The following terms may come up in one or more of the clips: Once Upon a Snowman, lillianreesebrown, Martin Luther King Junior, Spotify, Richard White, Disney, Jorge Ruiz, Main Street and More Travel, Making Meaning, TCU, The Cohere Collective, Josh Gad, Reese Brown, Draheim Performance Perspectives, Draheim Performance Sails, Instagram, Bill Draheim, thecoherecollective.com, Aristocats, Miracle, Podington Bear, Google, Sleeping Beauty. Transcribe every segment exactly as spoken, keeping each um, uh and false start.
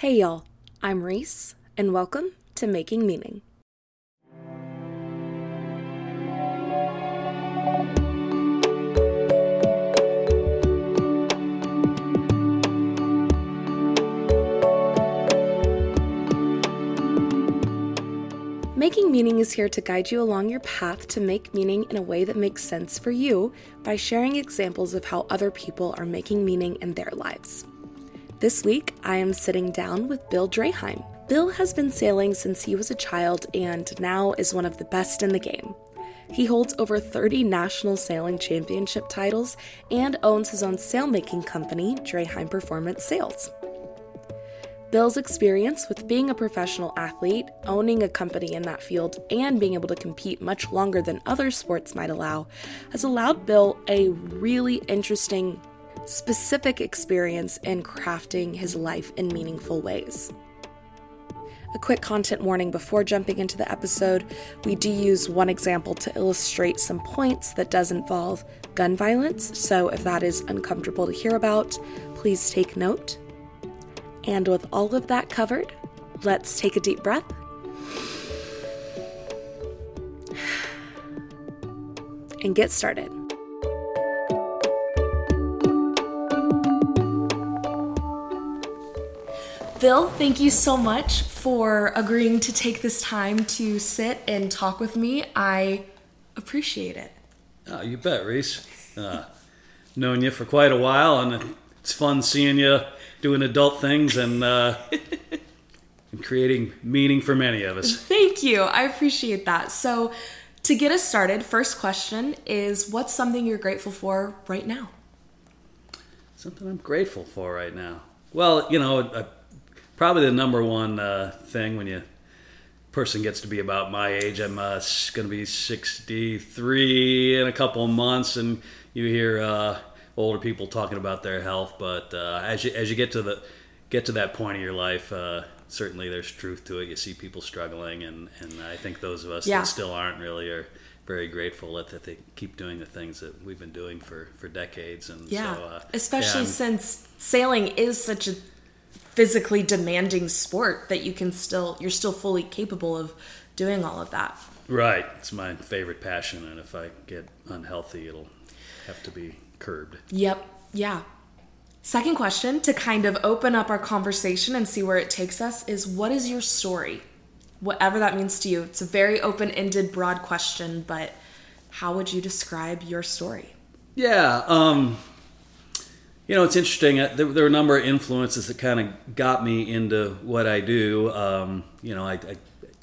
Hey y'all, I'm Reese, and welcome to Making Meaning. Making Meaning is here to guide you along your path to make meaning in a way that makes sense for you by sharing examples of how other people are making meaning in their lives. This week, I am sitting down with Bill Draheim. Bill has been sailing since he was a child and now is one of the best in the game. He holds over thirty national sailing championship titles and owns his own sailmaking company, Draheim Performance Sails. Bill's experience with being a professional athlete, owning a company in that field, and being able to compete much longer than other sports might allow has allowed Bill a really interesting specific experience in crafting his life in meaningful ways. A quick content warning before jumping into the episode: we do use one example to illustrate some points that does involve gun violence, so if that is uncomfortable to hear about, please take note. And with all of that covered, let's take a deep breath and get started. Bill, thank you so much for agreeing to take this time to sit and talk with me. I appreciate it. Oh, you bet, Reese. Uh, known you for quite a while, and it's fun seeing you doing adult things and, uh, and creating meaning for many of us. Thank you. I appreciate that. So to get us started, first question is, what's something you're grateful for right now? Something I'm grateful for right now. Well, you know, I Probably the number one uh, thing when you person gets to be about my age. I'm uh, going to be sixty-three in a couple of months, and you hear uh, older people talking about their health. But uh, as you as you get to the get to that point of your life, uh, certainly there's truth to it. You see people struggling, and, and I think those of us yeah. that still aren't really are very grateful that, that they keep doing the things that we've been doing for, for decades. And yeah, so, uh, especially yeah, since sailing is such a physically demanding sport that you can still you're still fully capable of doing all of that. Right. It's my favorite passion, and if I get unhealthy, it'll have to be curbed. Yep. Yeah. Second question, to kind of open up our conversation and see where it takes us, is what is your story? Whatever that means to you. It's a very open-ended, broad question, but how would you describe your story? Yeah, um You know, it's interesting. There were a number of influences that kind of got me into what I do. Um, you know, I, I,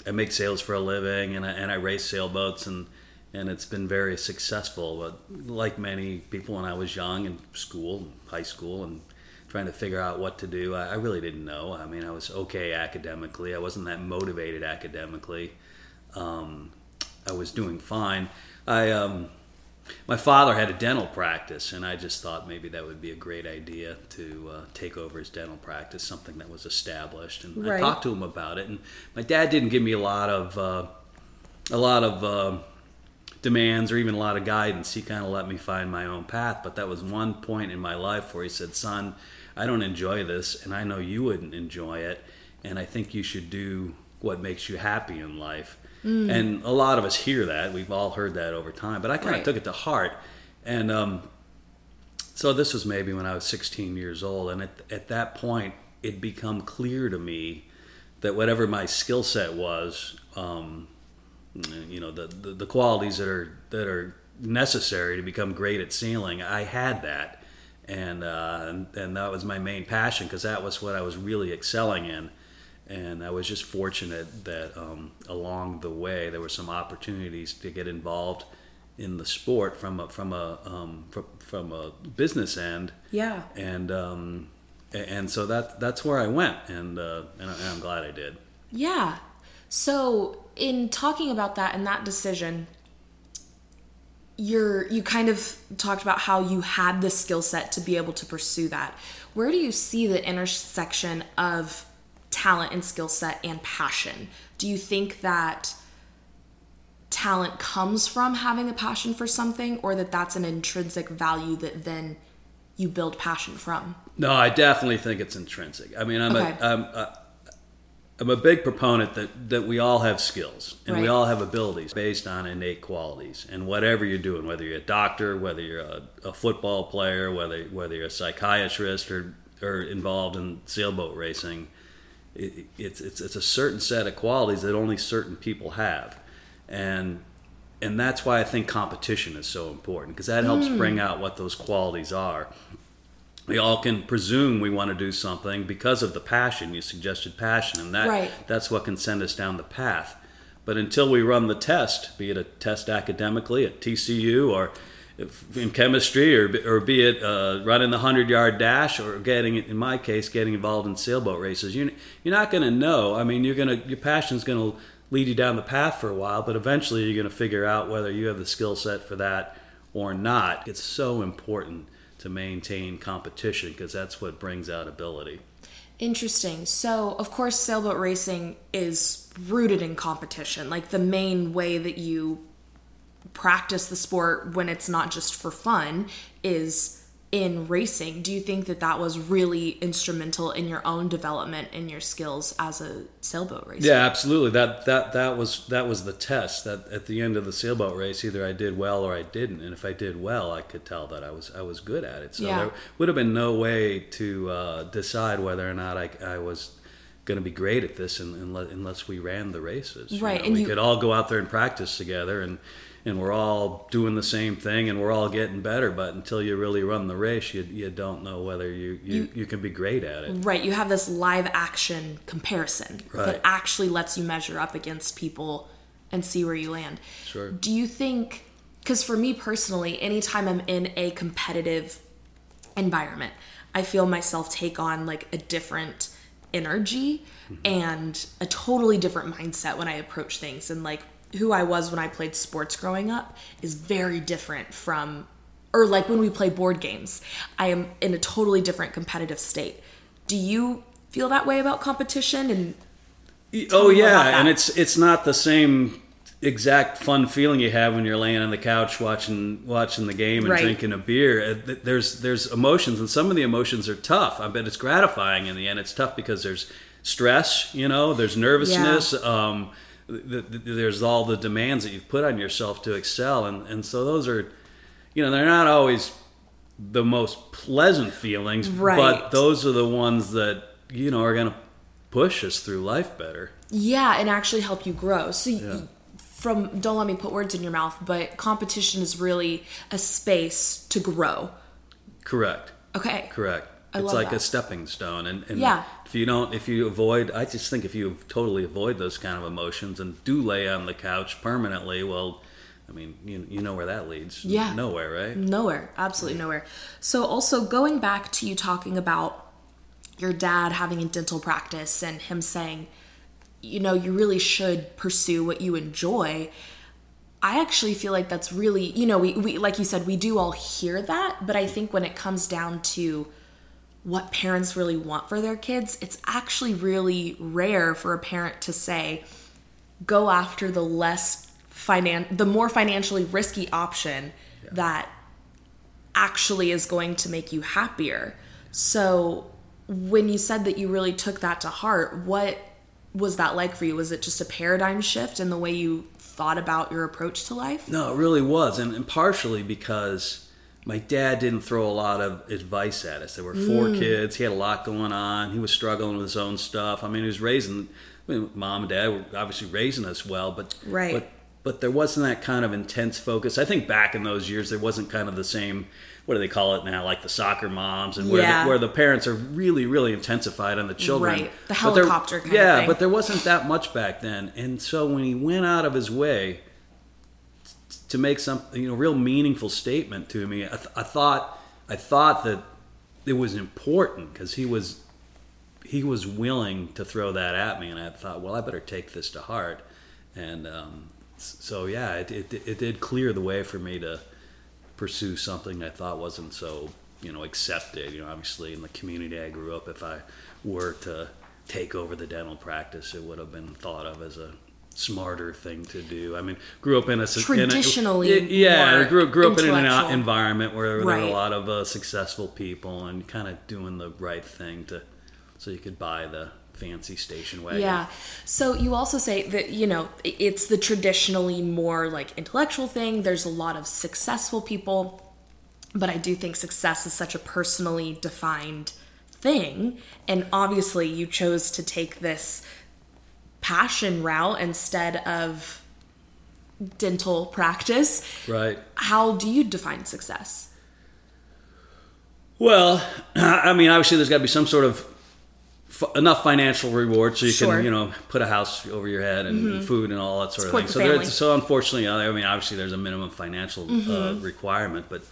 I make sails for a living, and I, and I race sailboats, and, and it's been very successful. But like many people, when I was young in school, high school, and trying to figure out what to do, I, I really didn't know. I mean, I was okay academically. I wasn't that motivated academically. Um, I was doing fine. I... Um, My father had a dental practice, and I just thought maybe that would be a great idea to uh, take over his dental practice, something that was established. And right. I talked to him about it, and my dad didn't give me a lot of uh, a lot of uh, demands or even a lot of guidance. He kind of let me find my own path, but that was one point in my life where he said, "Son, I don't enjoy this, and I know you wouldn't enjoy it, and I think you should do what makes you happy in life." Mm. And a lot of us hear that. We've all heard that over time. But I kind of right. took it to heart. And um, so this was maybe when I was sixteen years old. And at, at that point, it became clear to me that whatever my skill set was, um, you know, the, the, the qualities that are that are necessary to become great at sailing, I had that. And, uh, and, and that was my main passion, because that was what I was really excelling in. And I was just fortunate that um, along the way there were some opportunities to get involved in the sport from a from a um, from, from a business end. Yeah. And um, and so that that's where I went, and uh, and I'm glad I did. Yeah. So in talking about that and that decision, you're you kind of talked about how you had the skill set to be able to pursue that. Where do you see the intersection of talent and skill set and passion? Do you think that talent comes from having a passion for something, or that that's an intrinsic value that then you build passion from? No, I definitely think it's intrinsic. I mean, I'm okay. a, I'm a, I'm a big proponent that, that we all have skills and right. we all have abilities based on innate qualities. And whatever you're doing, whether you're a doctor, whether you're a, a football player, whether whether you're a psychiatrist or or involved in sailboat racing, it, it's it's it's a certain set of qualities that only certain people have, and and that's why I think competition is so important, because that helps mm. bring out what those qualities are. We all can presume we want to do something because of the passion. You suggested passion, and that right. that's what can send us down the path. But until we run the test, be it a test academically at T C U or in chemistry, or or be it uh, running the hundred-yard dash, or getting, in my case, getting involved in sailboat races, you you're not going to know. I mean, you're gonna your passion's going to lead you down the path for a while, but eventually you're going to figure out whether you have the skill set for that or not. It's so important to maintain competition, because that's what brings out ability. Interesting. So, of course, sailboat racing is rooted in competition. Like, the main way that you practice the sport when it's not just for fun is in racing. Do you think that that was really instrumental in your own development and your skills as a sailboat racer? Yeah, absolutely. That that that was that was the test. That at the end of the sailboat race, either I did well or I didn't. And if I did well, I could tell that I was I was good at it. So yeah. there would have been no way to uh, decide whether or not I, I was going to be great at this unless we ran the races. Right, you know? and we you... could all go out there and practice together and. And we're all doing the same thing, and we're all getting better. But until you really run the race, you you don't know whether you you, you, you can be great at it. Right. You have this live action comparison right. that actually lets you measure up against people and see where you land. Sure. Do you think, because for me personally, anytime I'm in a competitive environment, I feel myself take on like a different energy mm-hmm. and a totally different mindset when I approach things. And like, who I was when I played sports growing up is very different from, or like when we play board games, I am in a totally different competitive state. Do you feel that way about competition? And oh yeah, and it's it's not the same exact fun feeling you have when you're laying on the couch watching watching the game and right. drinking a beer. There's there's emotions, and some of the emotions are tough. I bet it's gratifying in the end. It's tough because there's stress, you know, there's nervousness. Yeah. Um, The, the, there's all the demands that you've put on yourself to excel, and, and so those are, you know, they're not always the most pleasant feelings, right. but those are the ones that, you know, are going to push us through life better. Yeah, and actually help you grow. So yeah. you, from, don't let me put words in your mouth, but competition is really a space to grow. Correct. Okay. Correct. I it's like that. A stepping stone, and, and yeah. if you don't, if you avoid, I just think if you totally avoid those kind of emotions and do lay on the couch permanently, well, I mean, you, you know where that leads. Yeah. Nowhere, right? Nowhere. Absolutely nowhere. So also going back to you talking about your dad having a dental practice and him saying, you know, you really should pursue what you enjoy. I actually feel like that's really, you know, we, we like you said, we do all hear that, but I think when it comes down to what parents really want for their kids, it's actually really rare for a parent to say, go after the less finan- the more financially risky option yeah. that actually is going to make you happier. So when you said that you really took that to heart, what was that like for you? Was it just a paradigm shift in the way you thought about your approach to life? No, it really was. And, and partially because my dad didn't throw a lot of advice at us. There were four mm. kids. He had a lot going on. He was struggling with his own stuff. I mean, he was raising, I mean, mom and dad were obviously raising us well, but, right. but but there wasn't that kind of intense focus. I think back in those years, there wasn't kind of the same, what do they call it now, like the soccer moms, and where, yeah. the, where the parents are really, really intensified on the children. Right, the helicopter there, kind yeah, of thing. Yeah, but there wasn't that much back then. And so when he went out of his way to make some, you know, real meaningful statement to me, I, th- I thought I thought that it was important because he was he was willing to throw that at me, and I thought, well, I better take this to heart. And um, so, yeah, it, it it did clear the way for me to pursue something I thought wasn't so, you know, accepted. You know, obviously in the community I grew up, if I were to take over the dental practice, it would have been thought of as a smarter thing to do. I mean, grew up in a traditionally, in a, yeah, grew grew up in an environment where right. there were a lot of uh, successful people and kind of doing the right thing to, so you could buy the fancy station wagon. Yeah. So you also say that, you know, it's the traditionally more like intellectual thing. There's a lot of successful people, but I do think success is such a personally defined thing, and obviously you chose to take this passion route instead of dental practice. Right. How do you define success? Well, I mean, obviously there's got to be some sort of f- enough financial reward so you sure. can, you know, put a house over your head and, mm-hmm. and food and all that sort Support of thing. The so, there, so unfortunately, I mean, obviously there's a minimum financial mm-hmm. uh, requirement, but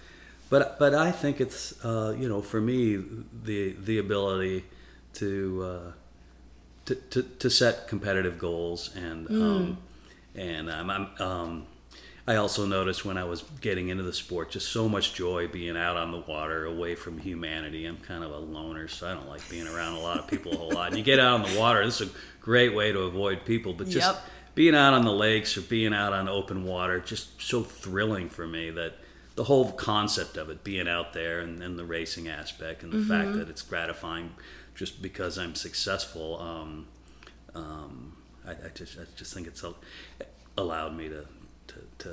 but but I think it's uh, you know, for me, the the ability to. Uh, To, to, to set competitive goals, and mm. um, and um, I'm, um, I also noticed when I was getting into the sport, just so much joy being out on the water, away from humanity. I'm kind of a loner, so I don't like being around a lot of people a whole lot. And you get out on the water, this is a great way to avoid people, but just yep. being out on the lakes or being out on open water, just so thrilling for me, that the whole concept of it, being out there, and, and the racing aspect, and the mm-hmm. fact that it's gratifying. Just because I'm successful, um, um, I, I just I just think it's allowed me to, to to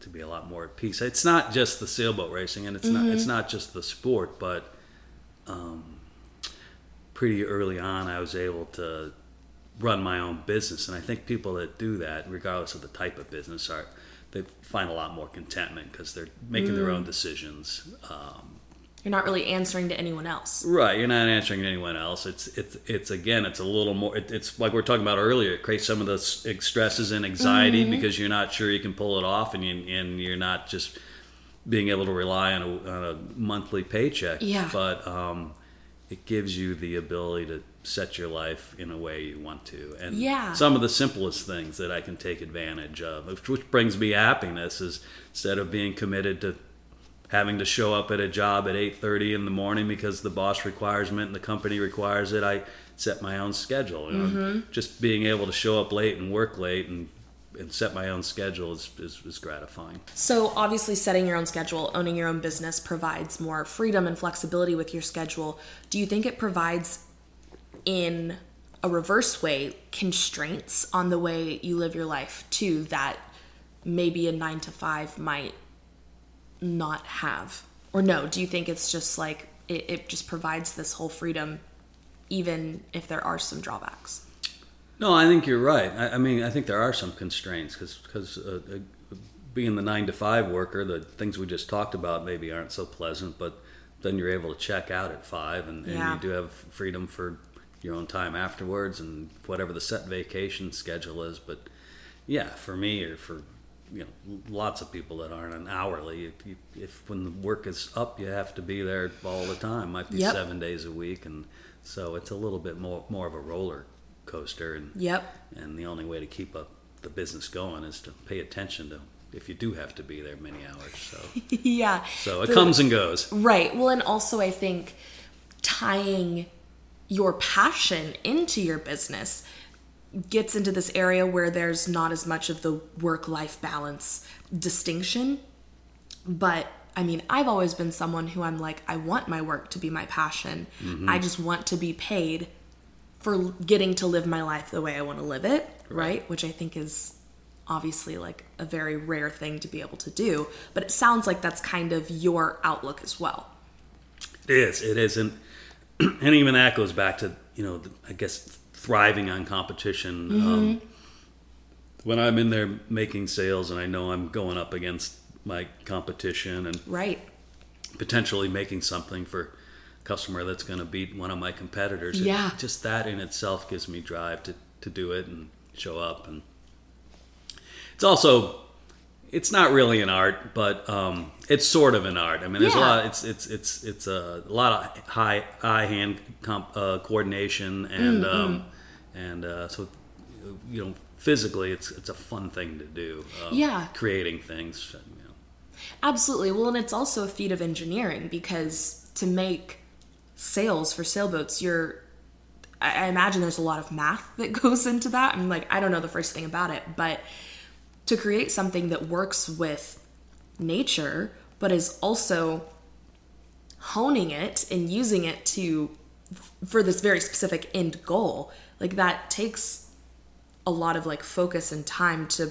to be a lot more at peace. It's not just the sailboat racing, and it's mm-hmm. not it's not just the sport, but um, pretty early on, I was able to run my own business, and I think people that do that, regardless of the type of business, are they find a lot more contentment because they're making mm. their own decisions. Um, You're not really answering to anyone else. Right, you're not answering to anyone else. It's, it's, it's again, it's a little more, it, it's like we were talking about earlier, it creates some of those stresses and anxiety mm-hmm. because you're not sure you can pull it off, and, you, and you're not just being able to rely on a, on a monthly paycheck. Yeah. But um, it gives you the ability to set your life in a way you want to. And yeah. some of the simplest things that I can take advantage of, which, which brings me happiness, is instead of being committed to having to show up at a job at eight thirty in the morning because the boss requires it and the company requires it, I set my own schedule. You know? Mm-hmm. Just being able to show up late and work late and, and set my own schedule is, is, is gratifying. So obviously setting your own schedule, owning your own business provides more freedom and flexibility with your schedule. Do you think it provides, in a reverse way, constraints on the way you live your life too, that maybe a nine to five might not have? Or no, do you think it's just like it, it just provides this whole freedom even if there are some drawbacks? No, I think you're right. I, I mean, I think there are some constraints because because uh, uh, being the nine to five worker, the things we just talked about maybe aren't so pleasant, but then you're able to check out at five and, and yeah. you do have freedom for your own time afterwards and whatever the set vacation schedule is. But yeah, for me, or for you know, lots of people that aren't an hourly. If, you, if when the work is up, you have to be there all the time. Might be yep. seven days a week, and so it's a little bit more more of a roller coaster. And yep. and the only way to keep up the business going is to pay attention to if you do have to be there many hours. So yeah, so it the, comes and goes. Right. Well, and also I think tying your passion into your business gets into this area where there's not as much of the work-life balance distinction. But I mean, I've always been someone who I'm like, I want my work to be my passion. Mm-hmm. I just want to be paid for getting to live my life the way I want to live it, right? right? Which I think is obviously like a very rare thing to be able to do. But it sounds like that's kind of your outlook as well. It is. It is. And, and even that goes back to, you know, the, I guess... thriving on competition. Mm-hmm. Um, when I'm in there making sales and I know I'm going up against my competition and right. potentially making something for a customer that's going to beat one of my competitors, yeah. it, just that in itself gives me drive to, to do it and show up. And it's also, it's not really an art, but um, it's sort of an art. I mean, there's yeah. a lot. Of, it's it's it's it's a lot of high eye hand comp, uh, coordination, and mm-hmm. um, and uh, so you know, physically, it's it's a fun thing to do. Um, yeah, creating things. You know. Absolutely. Well, and it's also a feat of engineering because to make sails for sailboats, you're I imagine there's a lot of math that goes into that. I'm like, I don't know the first thing about it, but to create something that works with nature, but is also honing it and using it to, for this very specific end goal, like that takes a lot of like focus and time to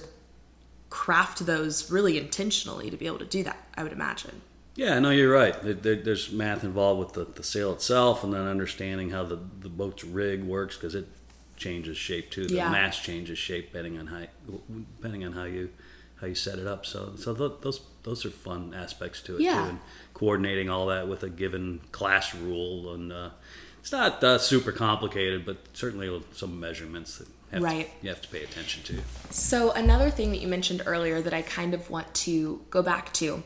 craft those really intentionally to be able to do that, I would imagine. Yeah, no, you're right. There, there, there's math involved with the, the sail itself, and then understanding how the, the boat's rig works, because it changes shape too. The yeah. mast changes shape depending on how depending on how you how you set it up. So so th- those those are fun aspects to it yeah. too. And coordinating all that with a given class rule, and uh, it's not uh, super complicated, but certainly some measurements that have right. to, you have to pay attention to. So another thing that you mentioned earlier that I kind of want to go back to.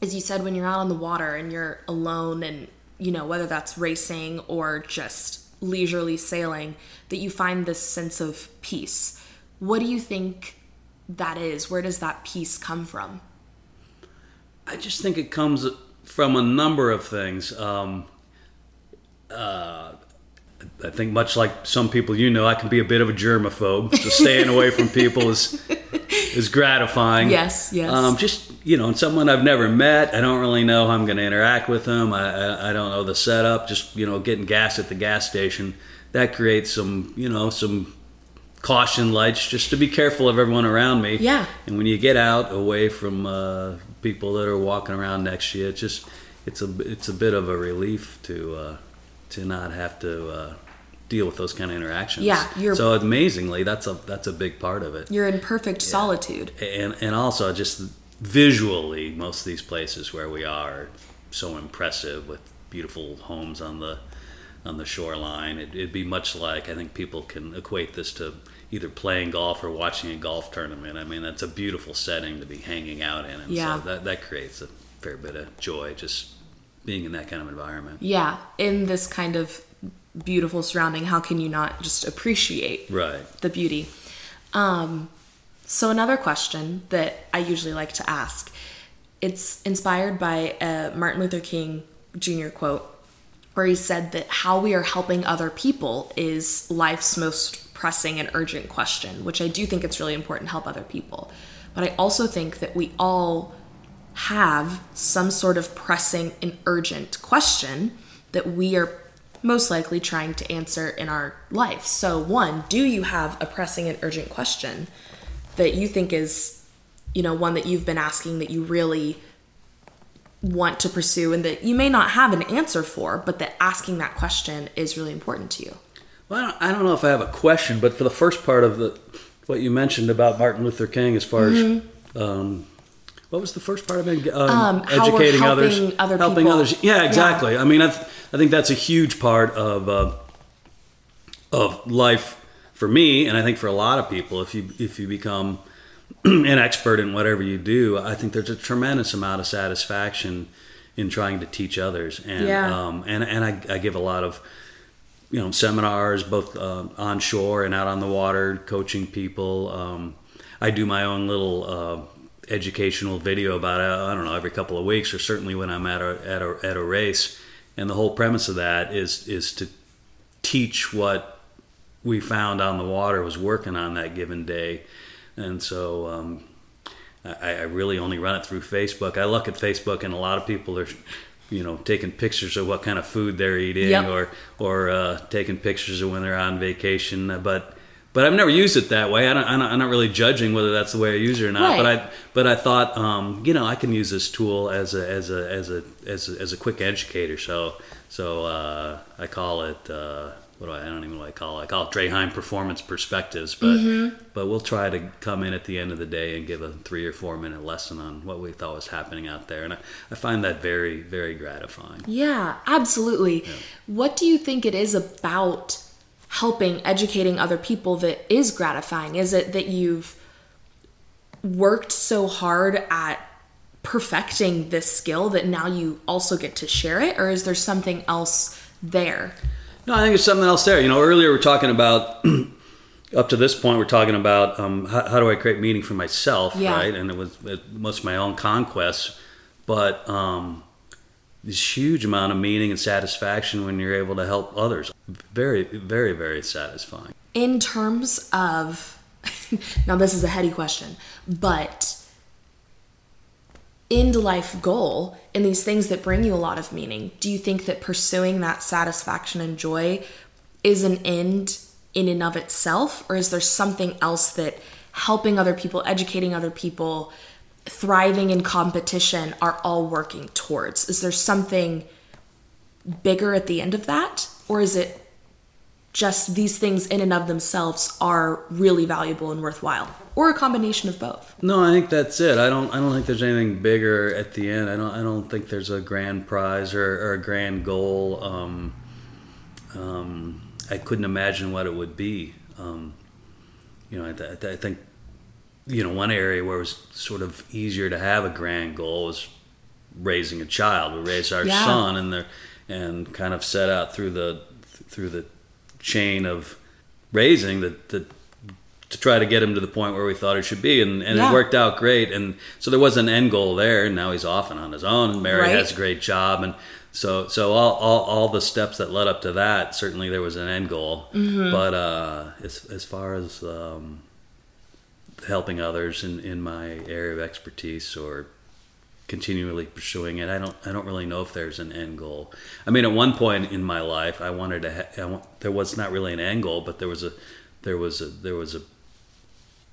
As you said, when you're out on the water and you're alone and, you know, whether that's racing or just leisurely sailing, that you find this sense of peace. What do you think that is? Where does that peace come from? I just think it comes from a number of things. Um, uh, I think much like some people, you know, I can be a bit of a germaphobe. So staying away from people is... is gratifying. Yes, yes. Um, just, you know, someone I've never met, I don't really know how I'm going to interact with them. I, I I don't know the setup. Just, you know, getting gas at the gas station, that creates some, you know, some caution lights just to be careful of everyone around me. Yeah. And when you get out away from uh, people that are walking around next to you, it's just it's a it's a bit of a relief to uh, to not have to. Uh, deal with those kind of interactions. Yeah, you're, so amazingly, that's a that's a big part of it. You're in perfect yeah. solitude. And and also just visually, most of these places where we are so impressive with beautiful homes on the on the shoreline. It, it'd be much like, I think people can equate this to either playing golf or watching a golf tournament. I mean, that's a beautiful setting to be hanging out in. And yeah. so that, that creates a fair bit of joy, just being in that kind of environment. Yeah, in this kind of beautiful surrounding, how can you not just appreciate right. the beauty? Um, so another question that I usually like to ask, it's inspired by a Martin Luther King Junior quote where he said that how we are helping other people is life's most pressing and urgent question, which I do think it's really important to help other people. But I also think that we all have some sort of pressing and urgent question that we are most likely trying to answer in our life. So one, do you have a pressing and urgent question that you think is, you know, one that you've been asking that you really want to pursue and that you may not have an answer for, but that asking that question is really important to you? Well, I don't, I don't know if I have a question, but for the first part of the what you mentioned about Martin Luther King as far mm-hmm. as... Um, what was the first part of it? Um, um, educating how we're helping others, other helping people. others. Yeah, exactly. Yeah. I mean, I, th- I think that's a huge part of uh, of life for me, and I think for a lot of people. If you if you become an expert in whatever you do, I think there's a tremendous amount of satisfaction in trying to teach others, and yeah. um, and and I, I give a lot of you know seminars both uh, on shore and out on the water, coaching people. Um, I do my own little. Uh, educational video about I don't know every couple of weeks, or certainly when I'm at a at a at a race, and the whole premise of that is is to teach what we found on the water was working on that given day, and so um, I, I really only run it through Facebook. I look at Facebook, and a lot of people are, you know, taking pictures of what kind of food they're eating, yep. or or uh, taking pictures of when they're on vacation, but. But I've never used it that way. I don't, I'm, not, I'm not really judging whether that's the way I use it or not. Right. But I, but I thought, um, you know, I can use this tool as a as a as a as a, as a quick educator. So so uh, I call it uh, what do I? I don't even know what I call it. I call it Draheim Performance Perspectives. But mm-hmm. but we'll try to come in at the end of the day and give a three or four minute lesson on what we thought was happening out there, and I, I find that very very gratifying. Yeah, absolutely. Yeah. What do you think it is about helping, educating other people that is gratifying? Is it that you've worked so hard at perfecting this skill that now you also get to share it? Or is there something else there? No, I think there's something else there. You know, earlier we're talking about, up to this point, we're talking about um, how, how do I create meaning for myself, yeah. right? And it was, it was most of my own conquests. But um, this huge amount of meaning and satisfaction when you're able to help others. Very, very, very satisfying. In terms of, now this is a heady question, but end life goal and these things that bring you a lot of meaning, do you think that pursuing that satisfaction and joy is an end in and of itself? Or is there something else that helping other people, educating other people, thriving in competition are all working towards? Is there something bigger at the end of that? Or is it just these things in and of themselves are really valuable and worthwhile? Or a combination of both? No, I think that's it. I don't I don't think there's anything bigger at the end. I don't I don't think there's a grand prize or, or a grand goal. Um, um, I couldn't imagine what it would be. Um, you know, I, th- I think you know, one area where it was sort of easier to have a grand goal was raising a child. We raised our yeah. son, and the and kind of set out through the through the chain of raising that the, to try to get him to the point where we thought it should be, and, and yeah. it worked out great. And so there was an end goal there, and now he's off and on his own. And Mary right. has a great job, and so so all, all all the steps that led up to that, certainly there was an end goal. Mm-hmm. But uh, as as far as um, helping others in, in my area of expertise or continually pursuing it, I don't I don't really know if there's an end goal. I mean, at one point in my life, I wanted to. Ha- I want, there was not really an end goal, but there was a there was a there was a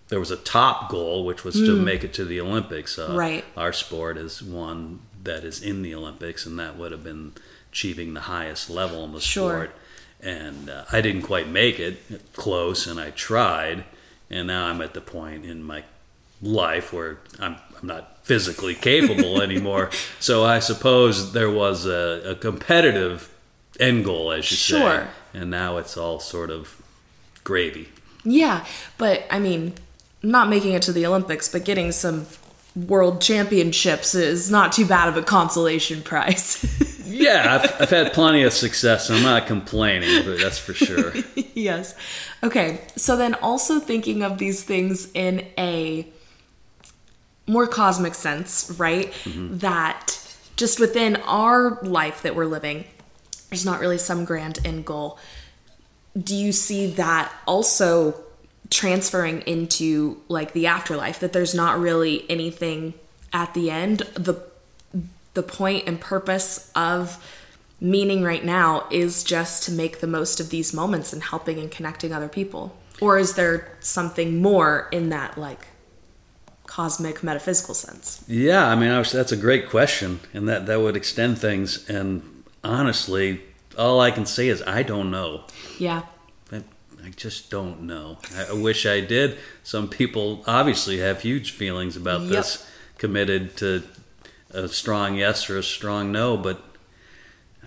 there was a top goal, which was mm. to make it to the Olympics. Uh, right. Our sport is one that is in the Olympics, and that would have been achieving the highest level in the sure. sport. And uh, I didn't quite make it close, and I tried. And now I'm at the point in my life where I'm I'm not physically capable anymore. So I suppose there was a, a competitive end goal, as you sure. say. And now it's all sort of gravy. Yeah, but I mean, not making it to the Olympics, but getting some world championships is not too bad of a consolation prize. Yeah, I've, I've had plenty of success, so I'm not complaining, but that's for sure. Yes. Okay, so then also thinking of these things in a more cosmic sense, right? Mm-hmm. That just within our life that we're living, there's not really some grand end goal. Do you see that also transferring into like the afterlife, that there's not really anything at the end? The The point and purpose of meaning right now is just to make the most of these moments and helping and connecting other people. Or is there something more in that like cosmic metaphysical sense? Yeah, I mean, I was, that's a great question, and that, that would extend things. And honestly, all I can say is I don't know. Yeah. I, I just don't know. I, I wish I did. Some people obviously have huge feelings about yep. this, committed to a strong yes or a strong no, but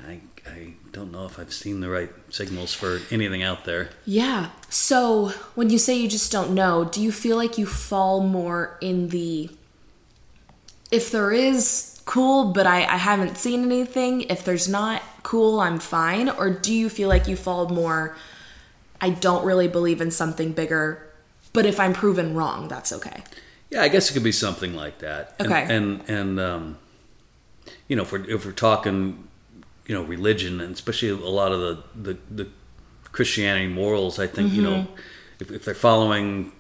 I I don't know if I've seen the right signals for anything out there. Yeah. So when you say you just don't know, do you feel like you fall more in the, if there is, cool, but I, I haven't seen anything. If there's not, cool, I'm fine. Or do you feel like you fall more, I don't really believe in something bigger, but if I'm proven wrong, that's okay? Yeah, I guess it could be something like that. Okay. And, and, and um, you know, if we're, if we're talking, you know, religion, and especially a lot of the, the, the Christianity morals, I think, mm-hmm. you know, if, if they're following,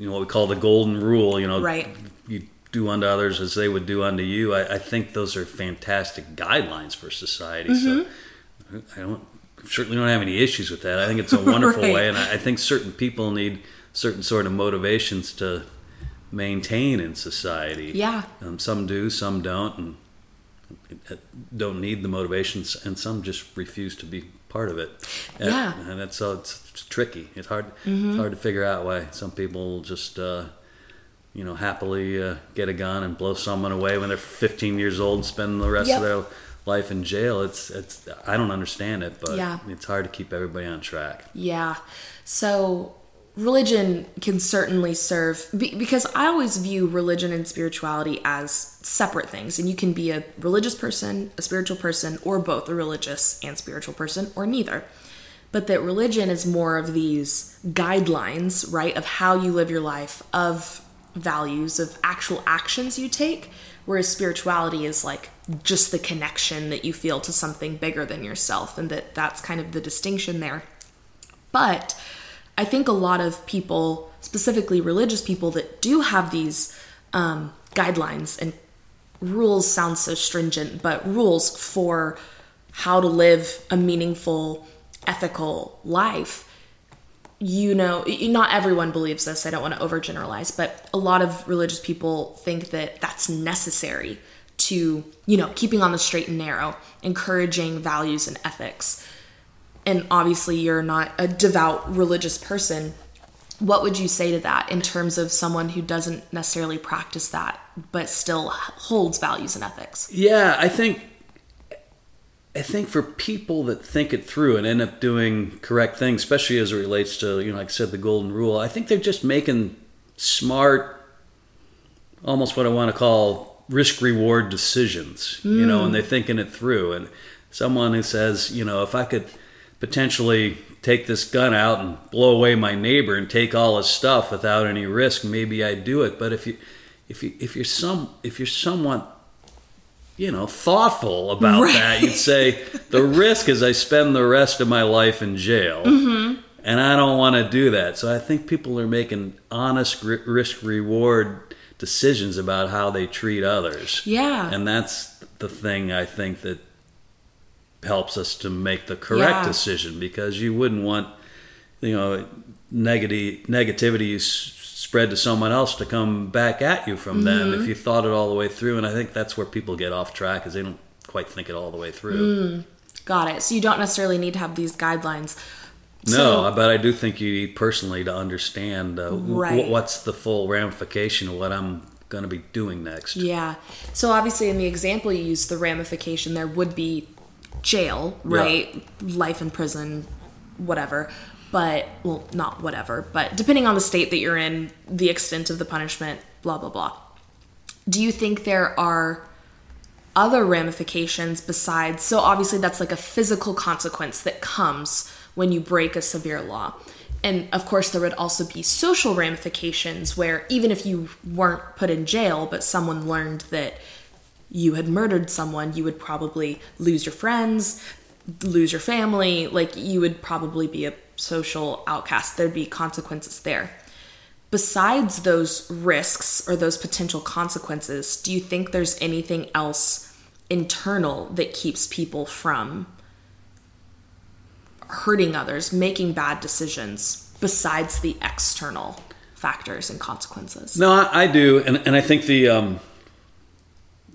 you know, what we call the golden rule, you know, right. you do unto others as they would do unto you, I, I think those are fantastic guidelines for society. Mm-hmm. So I don't certainly don't have any issues with that. I think it's a wonderful right. way, and I, I think certain people need certain sort of motivations to maintain in society. Yeah. Um, some do, some don't, and don't need the motivations, and some just refuse to be part of it. And, yeah. And that's so it's, it's tricky. It's hard. Mm-hmm. It's hard to figure out why some people just, uh, you know, happily uh, get a gun and blow someone away when they're fifteen years old and spend the rest yep. of their life in jail. It's it's. I don't understand it, but yeah. it's hard to keep everybody on track. Yeah. So religion can certainly serve, because I always view religion and spirituality as separate things, and you can be a religious person, a spiritual person, or both a religious and spiritual person, or neither. But that religion is more of these guidelines, right, of how you live your life, of values, of actual actions you take, Whereas spirituality is like just the connection that you feel to something bigger than yourself, and that that's kind of the distinction there. But I think a lot of people, specifically religious people, that do have these um, guidelines and rules, sound so stringent, but rules for how to live a meaningful, ethical life. You know, not everyone believes this. I don't want to overgeneralize, but a lot of religious people think that that's necessary to, you know, keeping on the straight and narrow, encouraging values and ethics. And obviously you're not a devout religious person. What would you say to that in terms of someone who doesn't necessarily practice that, but still holds values and ethics? Yeah, I think I think for people that think it through and end up doing correct things, especially as it relates to, you know, like I said, the golden rule, I think they're just making smart, almost what I want to call risk-reward decisions, mm. you know, and they're thinking it through. And someone who says, you know, if I could potentially take this gun out and blow away my neighbor and take all his stuff without any risk, maybe I'd do it. But if you, if you, if you're some, if you're somewhat, you know, thoughtful about right. that, you'd say the risk is I spend the rest of my life in jail, mm-hmm. and I don't want to do that. So I think people are making honest risk reward decisions about how they treat others. Yeah. And that's the thing I think that helps us to make the correct yeah. decision, because you wouldn't want, you know, negative negativity spread to someone else to come back at you from them mm-hmm. if you thought it all the way through. And I think that's where people get off track, is they don't quite think it all the way through. Mm. Got it. So you don't necessarily need to have these guidelines. So, no, but I do think you need personally to understand uh, right. w- what's the full ramification of what I'm going to be doing next. Yeah. So obviously in the example you used, the ramification, there would be jail, right? Yeah. Life in prison, whatever. But, well, not whatever, but depending on the state that you're in, the extent of the punishment, blah, blah, blah. Do you think there are other ramifications besides, so obviously that's like a physical consequence that comes when you break a severe law. And of course there would also be social ramifications where even if you weren't put in jail, but someone learned that you had murdered someone, you would probably lose your friends, lose your family. Like, you would probably be a social outcast. There'd be consequences there. Besides those risks or those potential consequences, do you think there's anything else internal that keeps people from hurting others, making bad decisions, besides the external factors and consequences? No, I, I do. And, and I think the, um,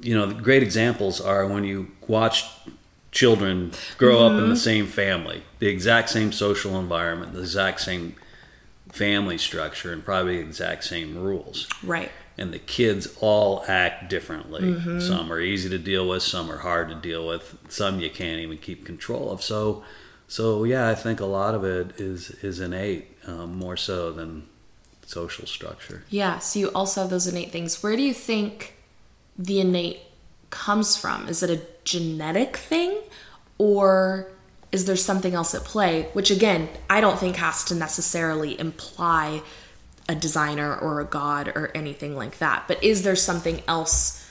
you know, the great examples are when you watch children grow mm-hmm. up in the same family, the exact same social environment, the exact same family structure, and probably the exact same rules. Right. And the kids all act differently. Mm-hmm. Some are easy to deal with, some are hard to deal with, some you can't even keep control of. So, so yeah, I think a lot of it is is innate, um, more so than social structure. Yeah. So you also have those innate things. Where do you think the innate comes from? Is it a genetic thing, or is there something else at play, which again I don't think has to necessarily imply a designer or a god or anything like that, but is there something else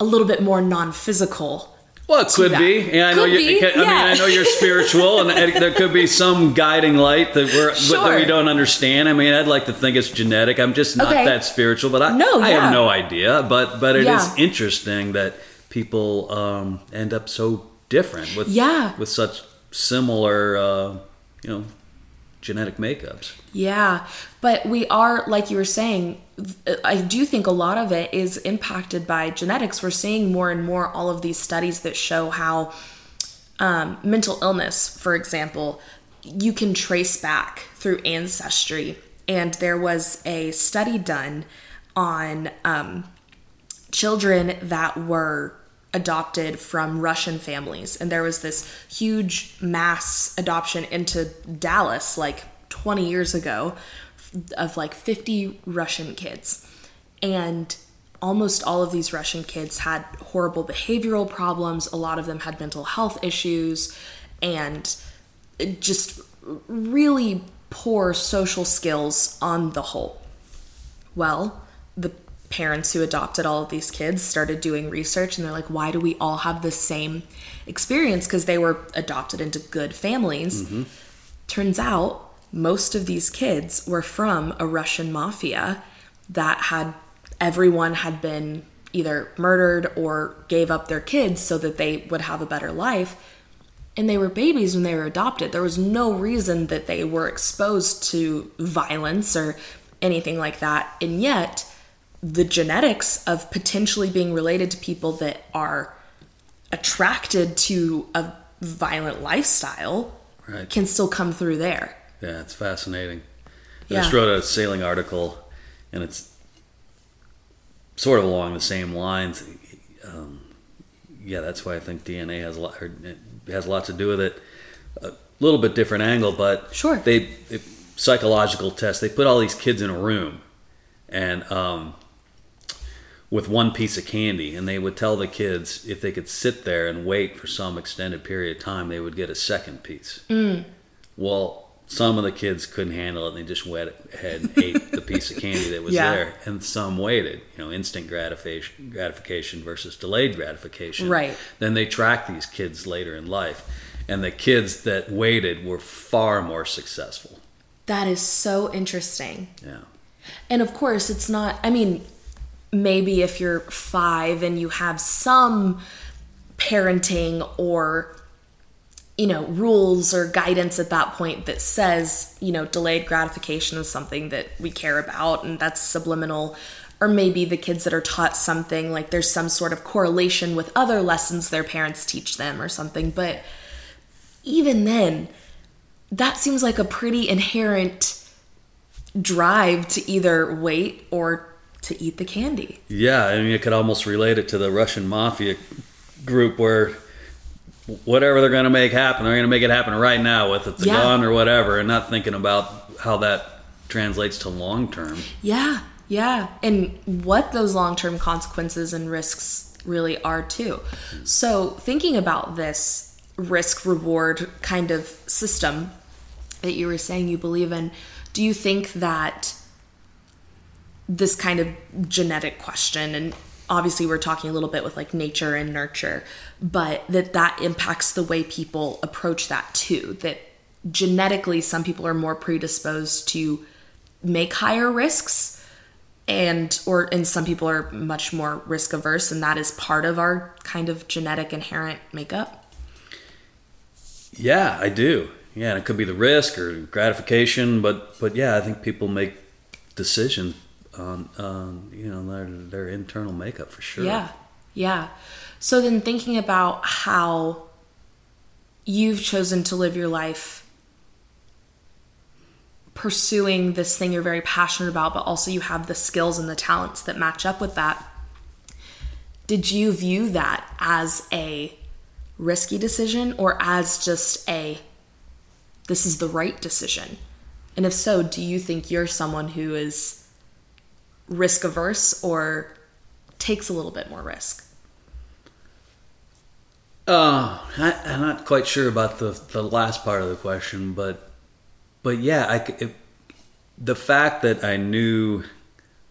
a little bit more non-physical? Well, it could that? be. Yeah, I could know you I yeah. mean, I know you're spiritual, and there could be some guiding light that we're sure. that we don't understand. I mean, I'd like to think it's genetic. I'm just not okay. that spiritual, but I, no, yeah. I have no idea. But but it yeah. is interesting that people um, end up so different with yeah. with such similar uh, you know, genetic makeups. Yeah, but we are, like you were saying, I do think a lot of it is impacted by genetics. We're seeing more and more all of these studies that show how um, mental illness, for example, you can trace back through ancestry. And there was a study done on um, children that were adopted from Russian families. And there was this huge mass adoption into Dallas like twenty years ago of like fifty Russian kids. And almost all of these Russian kids had horrible behavioral problems. A lot of them had mental health issues and just really poor social skills on the whole. Well, the parents who adopted all of these kids started doing research, and they're like, why do we all have the same experience? Because they were adopted into good families. Mm-hmm. Turns out most of these kids were from a Russian mafia that had, everyone had been either murdered or gave up their kids so that they would have a better life. And they were babies when they were adopted. There was no reason that they were exposed to violence or anything like that. And yet the genetics of potentially being related to people that are attracted to a violent lifestyle right. can still come through there. Yeah, it's fascinating. Yeah. I just wrote a sailing article, and it's sort of along the same lines. Um, yeah, that's why I think D N A has a lot, or it has a lot to do with it. A little bit different angle, but sure. They, they psychological tests. They put all these kids in a room, and um, with one piece of candy, and they would tell the kids if they could sit there and wait for some extended period of time, they would get a second piece. Mm. Well, some of the kids couldn't handle it, and they just went ahead and ate the piece of candy that was yeah. there. And some waited, you know, instant gratification, gratification versus delayed gratification. Right. Then they tracked these kids later in life, and the kids that waited were far more successful. That is so interesting. Yeah. And of course, it's not, I mean, maybe if you're five and you have some parenting or, you know, rules or guidance at that point that says, you know, delayed gratification is something that we care about, and that's subliminal. Or maybe the kids that are taught something, like there's some sort of correlation with other lessons their parents teach them or something. But even then, that seems like a pretty inherent drive to either wait or to eat the candy. Yeah, I mean, you could almost relate it to the Russian mafia group where whatever they're going to make happen, they're going to make it happen right now, with it's a yeah. gun or whatever, and not thinking about how that translates to long term. Yeah, yeah. And what those long-term consequences and risks really are too. So thinking about this risk-reward kind of system that you were saying you believe in, do you think that this kind of genetic question, and obviously we're talking a little bit with like nature and nurture, but that that impacts the way people approach that too, that genetically some people are more predisposed to make higher risks, and or and some people are much more risk averse, and that is part of our kind of genetic inherent makeup? Yeah, I do. Yeah, and it could be the risk or gratification, but but yeah, I think people make decisions on um, um, you know, their, their internal makeup for sure. Yeah, yeah. So then thinking about how you've chosen to live your life pursuing this thing you're very passionate about, but also you have the skills and the talents that match up with that. Did you view that as a risky decision, or as just a, this is the right decision? And if so, do you think you're someone who is risk averse or takes a little bit more risk? Uh, I, I'm not quite sure about the, the last part of the question, but but yeah, I, it, the fact that I knew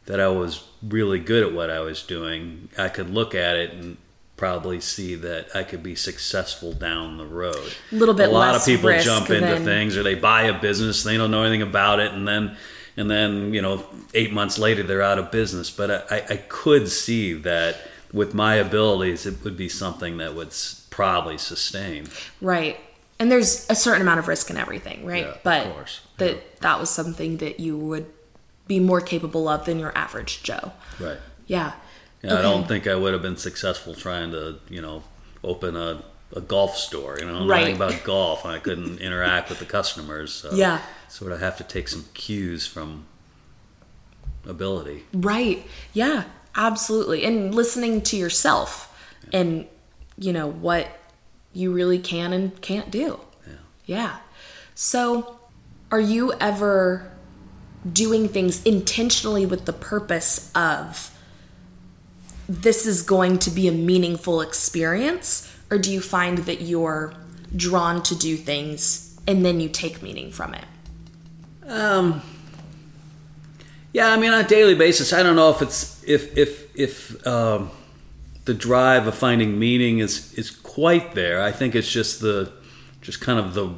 that I was really good at what I was doing, I could look at it and probably see that I could be successful down the road. A little bit less risk. A lot of people jump into things, or they buy a business, they don't know anything about it, and then And then, you know, eight months later, they're out of business. But I, I could see that with my abilities, it would be something that would probably sustain. Right. And there's a certain amount of risk in everything, right? Yeah, but of course. That, yeah. that was something that you would be more capable of than your average Joe. Right. Yeah. yeah okay. I don't think I would have been successful trying to, you know, open a, a golf store. You know, I'm right. learning about golf, and I couldn't interact with the customers. So. Yeah. Sort of have to take some cues from ability. Right. Yeah, absolutely. And listening to yourself yeah. and, you know, what you really can and can't do. Yeah. Yeah. So are you ever doing things intentionally with the purpose of, this is going to be a meaningful experience? Or do you find that you're drawn to do things and then you take meaning from it? Um, Yeah, I mean, on a daily basis, I don't know if it's if if if um, the drive of finding meaning is is quite there. I think it's just the just kind of the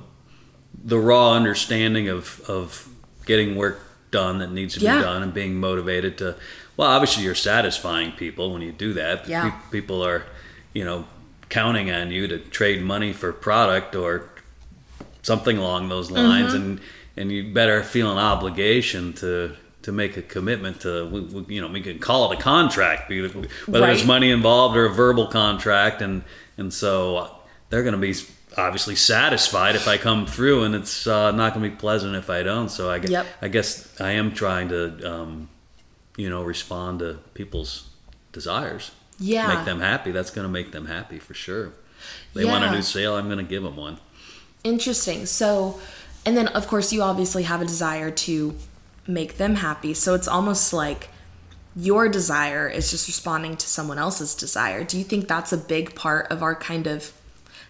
the raw understanding of of getting work done that needs to yeah. be done, and being motivated to. Well, obviously, you're satisfying people when you do that. But yeah. pe- people are, you know, counting on you to trade money for product or something along those lines, mm-hmm. and and you better feel an obligation to to make a commitment to, we, we, you know, we can call it a contract, whether right. there's money involved or a verbal contract, and and so they're going to be obviously satisfied if I come through, and it's uh, not going to be pleasant if I don't. So I guess, yep. I guess I am trying to. Um, you know, respond to people's desires. Yeah. Make them happy. That's going to make them happy for sure. If they yeah. want a new sail, I'm going to give them one. Interesting. So, and then of course you obviously have a desire to make them happy. So it's almost like your desire is just responding to someone else's desire. Do you think that's a big part of our kind of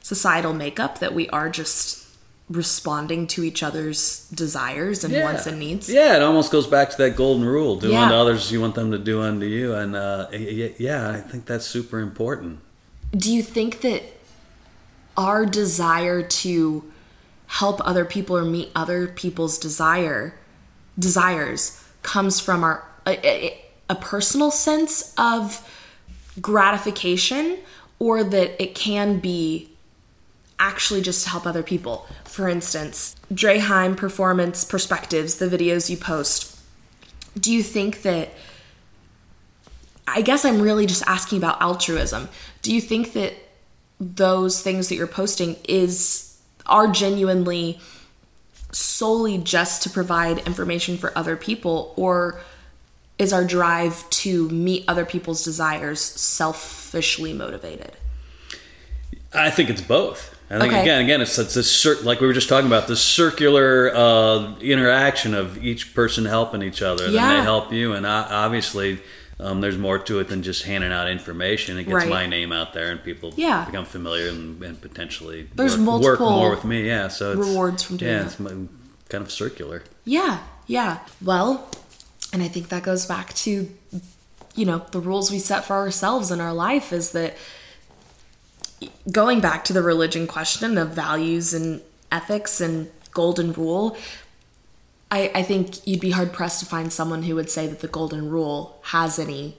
societal makeup, that we are just responding to each other's desires and yeah. wants and needs? Yeah, it almost goes back to that golden rule: do yeah. unto others you want them to do unto you. And uh, yeah, I think that's super important. Do you think that our desire to help other people or meet other people's desire desires comes from our a, a personal sense of gratification, or that it can be actually just to help other people? For instance, Draheim Performance Perspectives, the videos you post, do you think that, I guess I'm really just asking about altruism. Do you think that those things that you're posting is are genuinely solely just to provide information for other people, or is our drive to meet other people's desires selfishly motivated? I think it's both. I think okay. again, again, it's it's this cir- like we were just talking about, this circular uh, interaction of each person helping each other, yeah. then they help you, and obviously um, there's more to it than just handing out information. It gets right. my name out there, and people yeah. become familiar and, and potentially there's work, work more with me. Yeah, so it's, rewards from doing yeah, that. It's kind of circular. Yeah, yeah. Well, and I think that goes back to, you know, the rules we set for ourselves in our life, is that, going back to the religion question of values and ethics and golden rule, I, I think you'd be hard-pressed to find someone who would say that the golden rule has any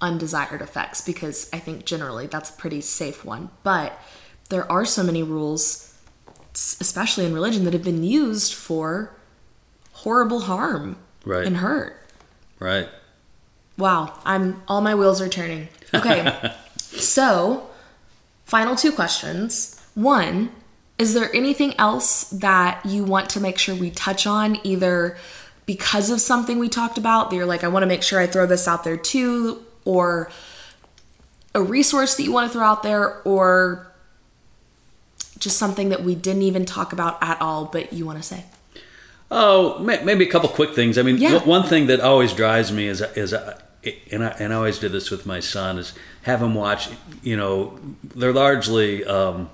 undesired effects, because I think generally that's a pretty safe one. But there are so many rules, especially in religion, that have been used for horrible harm right. and hurt. Right. Wow. I'm all my wheels are turning. Okay. So... final two questions. One, is there anything else that you want to make sure we touch on, either because of something we talked about that you're like, I want to make sure I throw this out there too, or a resource that you want to throw out there, or just something that we didn't even talk about at all but you want to say? Oh, maybe a couple quick things. I mean, yeah. one thing that always drives me is is. And I, and I always did this with my son, is have him watch, you know, they're largely um,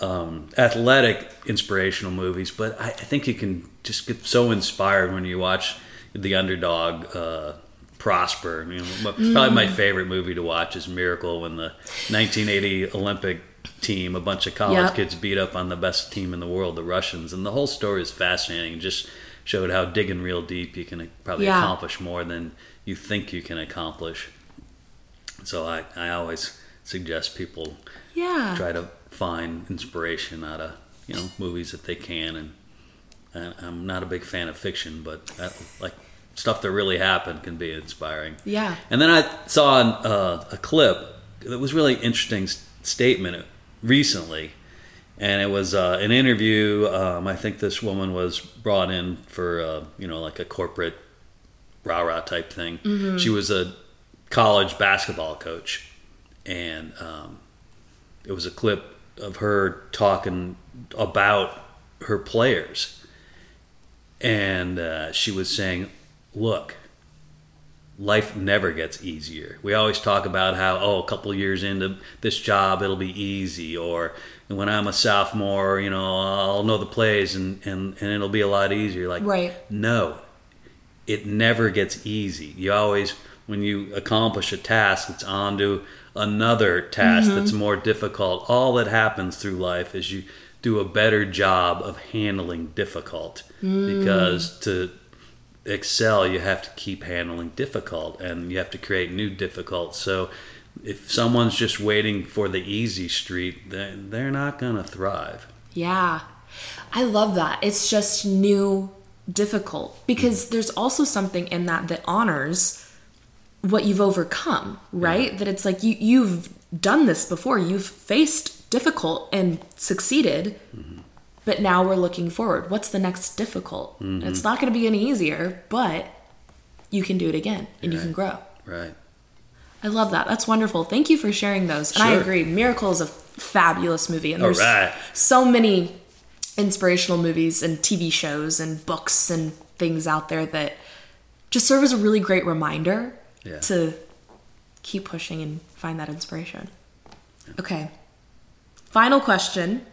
um, athletic inspirational movies, but I, I think you can just get so inspired when you watch the underdog uh, prosper. I mean, mm. probably my favorite movie to watch is Miracle, when the nineteen eighty Olympic team, a bunch of college yep. kids beat up on the best team in the world, the Russians, and the whole story is fascinating. Just showed how digging real deep you can probably yeah. accomplish more than you think you can accomplish. So I, I always suggest people yeah. try to find inspiration out of, you know, movies if they can. And I, I'm not a big fan of fiction, but that, like stuff that really happened can be inspiring. Yeah. And then I saw an, uh, a clip that was really interesting st- statement recently. And it was uh, an interview. Um, I think this woman was brought in for, uh, you know, like a corporate rah-rah type thing. Mm-hmm. She was a college basketball coach, and um, it was a clip of her talking about her players, and uh, she was saying, look, life never gets easier. We always talk about how, oh, a couple years into this job it'll be easy, or when I'm a sophomore, you know, I'll know the plays and, and, and it'll be a lot easier. Like, right. no. it never gets easy. You always, when you accomplish a task, it's on to another task mm-hmm. that's more difficult. All that happens through life is you do a better job of handling difficult. Mm. Because to excel, you have to keep handling difficult, and you have to create new difficult. So if someone's just waiting for the easy street, they're not going to thrive. Yeah. I love that. It's just new difficult, because mm-hmm. there's also something in that that honors what you've overcome, right? Yeah. That it's like you, you've done this before. You've faced difficult and succeeded, mm-hmm. but now we're looking forward. What's the next difficult? Mm-hmm. It's not going to be any easier, but you can do it again and right. you can grow. Right. I love that. That's wonderful. Thank you for sharing those. And sure. I agree. Miracle is a fabulous movie. And All there's right. so many inspirational movies and T V shows and books and things out there that just serve as a really great reminder yeah. to keep pushing and find that inspiration. Yeah. Okay. Final question.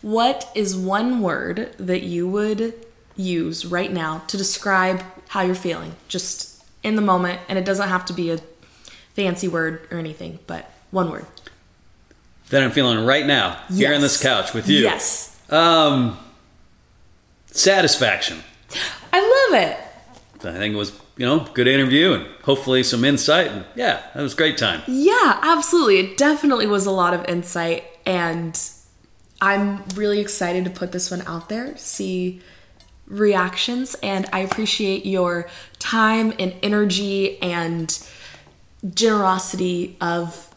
What is one word that you would use right now to describe how you're feeling? Just in the moment, and it doesn't have to be a fancy word or anything, but one word. That I'm feeling right now, yes. here on this couch with you. Yes. Um, satisfaction. I love it. I think it was, you know, good interview and hopefully some insight. And yeah, that was a great time. Yeah, absolutely. It definitely was a lot of insight, and I'm really excited to put this one out there, see reactions, and I appreciate your time and energy and generosity of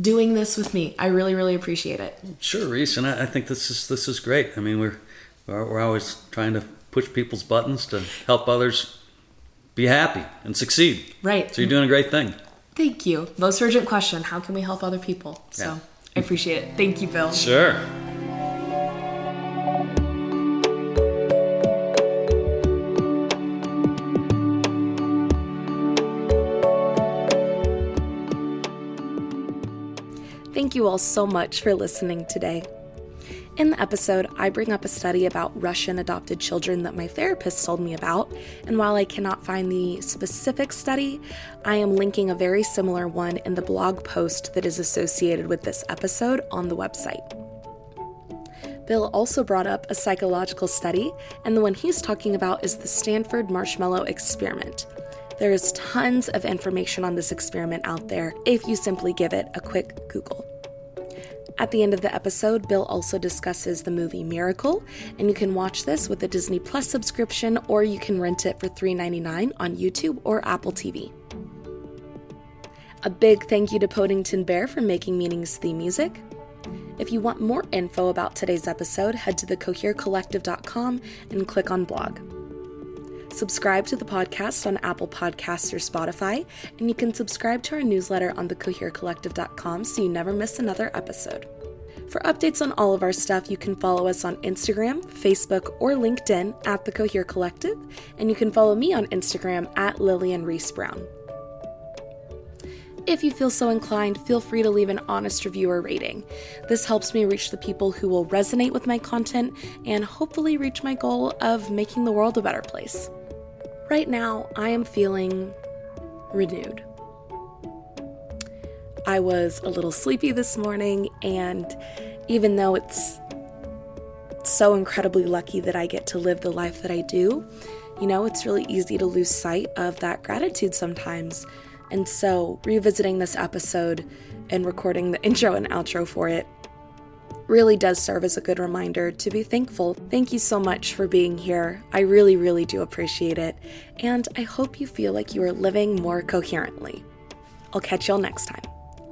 doing this with me. I really, really appreciate it. Sure, Reese, and I, I think this is this is great. I mean, we're we're always trying to push people's buttons to help others be happy and succeed. Right. So you're doing a great thing. Thank you. Most urgent question: how can we help other people? So yeah. I appreciate it. Thank you, Bill. Sure. Thank you all so much for listening today. In the episode, I bring up a study about Russian adopted children that my therapist told me about, and while I cannot find the specific study, I am linking a very similar one in the blog post that is associated with this episode on the website. Bill also brought up a psychological study, and the one he's talking about is the Stanford Marshmallow Experiment. There is tons of information on this experiment out there if you simply give it a quick Google. At the end of the episode, Bill also discusses the movie Miracle, and you can watch this with a Disney Plus subscription, or you can rent it for three dollars and ninety-nine cents on YouTube or Apple T V. A big thank you to Podington Bear for making Meaning's theme music. If you want more info about today's episode, head to the cohere collective dot com and click on blog. Subscribe to the podcast on Apple Podcasts or Spotify, and you can subscribe to our newsletter on the cohere collective dot com so you never miss another episode. For updates on all of our stuff, you can follow us on Instagram, Facebook, or LinkedIn at The Cohere Collective, and you can follow me on Instagram at Lillian Reese Brown. If you feel so inclined, feel free to leave an honest review or rating. This helps me reach the people who will resonate with my content and hopefully reach my goal of making the world a better place. Right now, I am feeling renewed. I was a little sleepy this morning, and even though it's so incredibly lucky that I get to live the life that I do, you know, it's really easy to lose sight of that gratitude sometimes. And so revisiting this episode and recording the intro and outro for it really does serve as a good reminder to be thankful. Thank you so much for being here. I really, really do appreciate it. And I hope you feel like you are living more coherently. I'll catch y'all next time.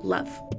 Love.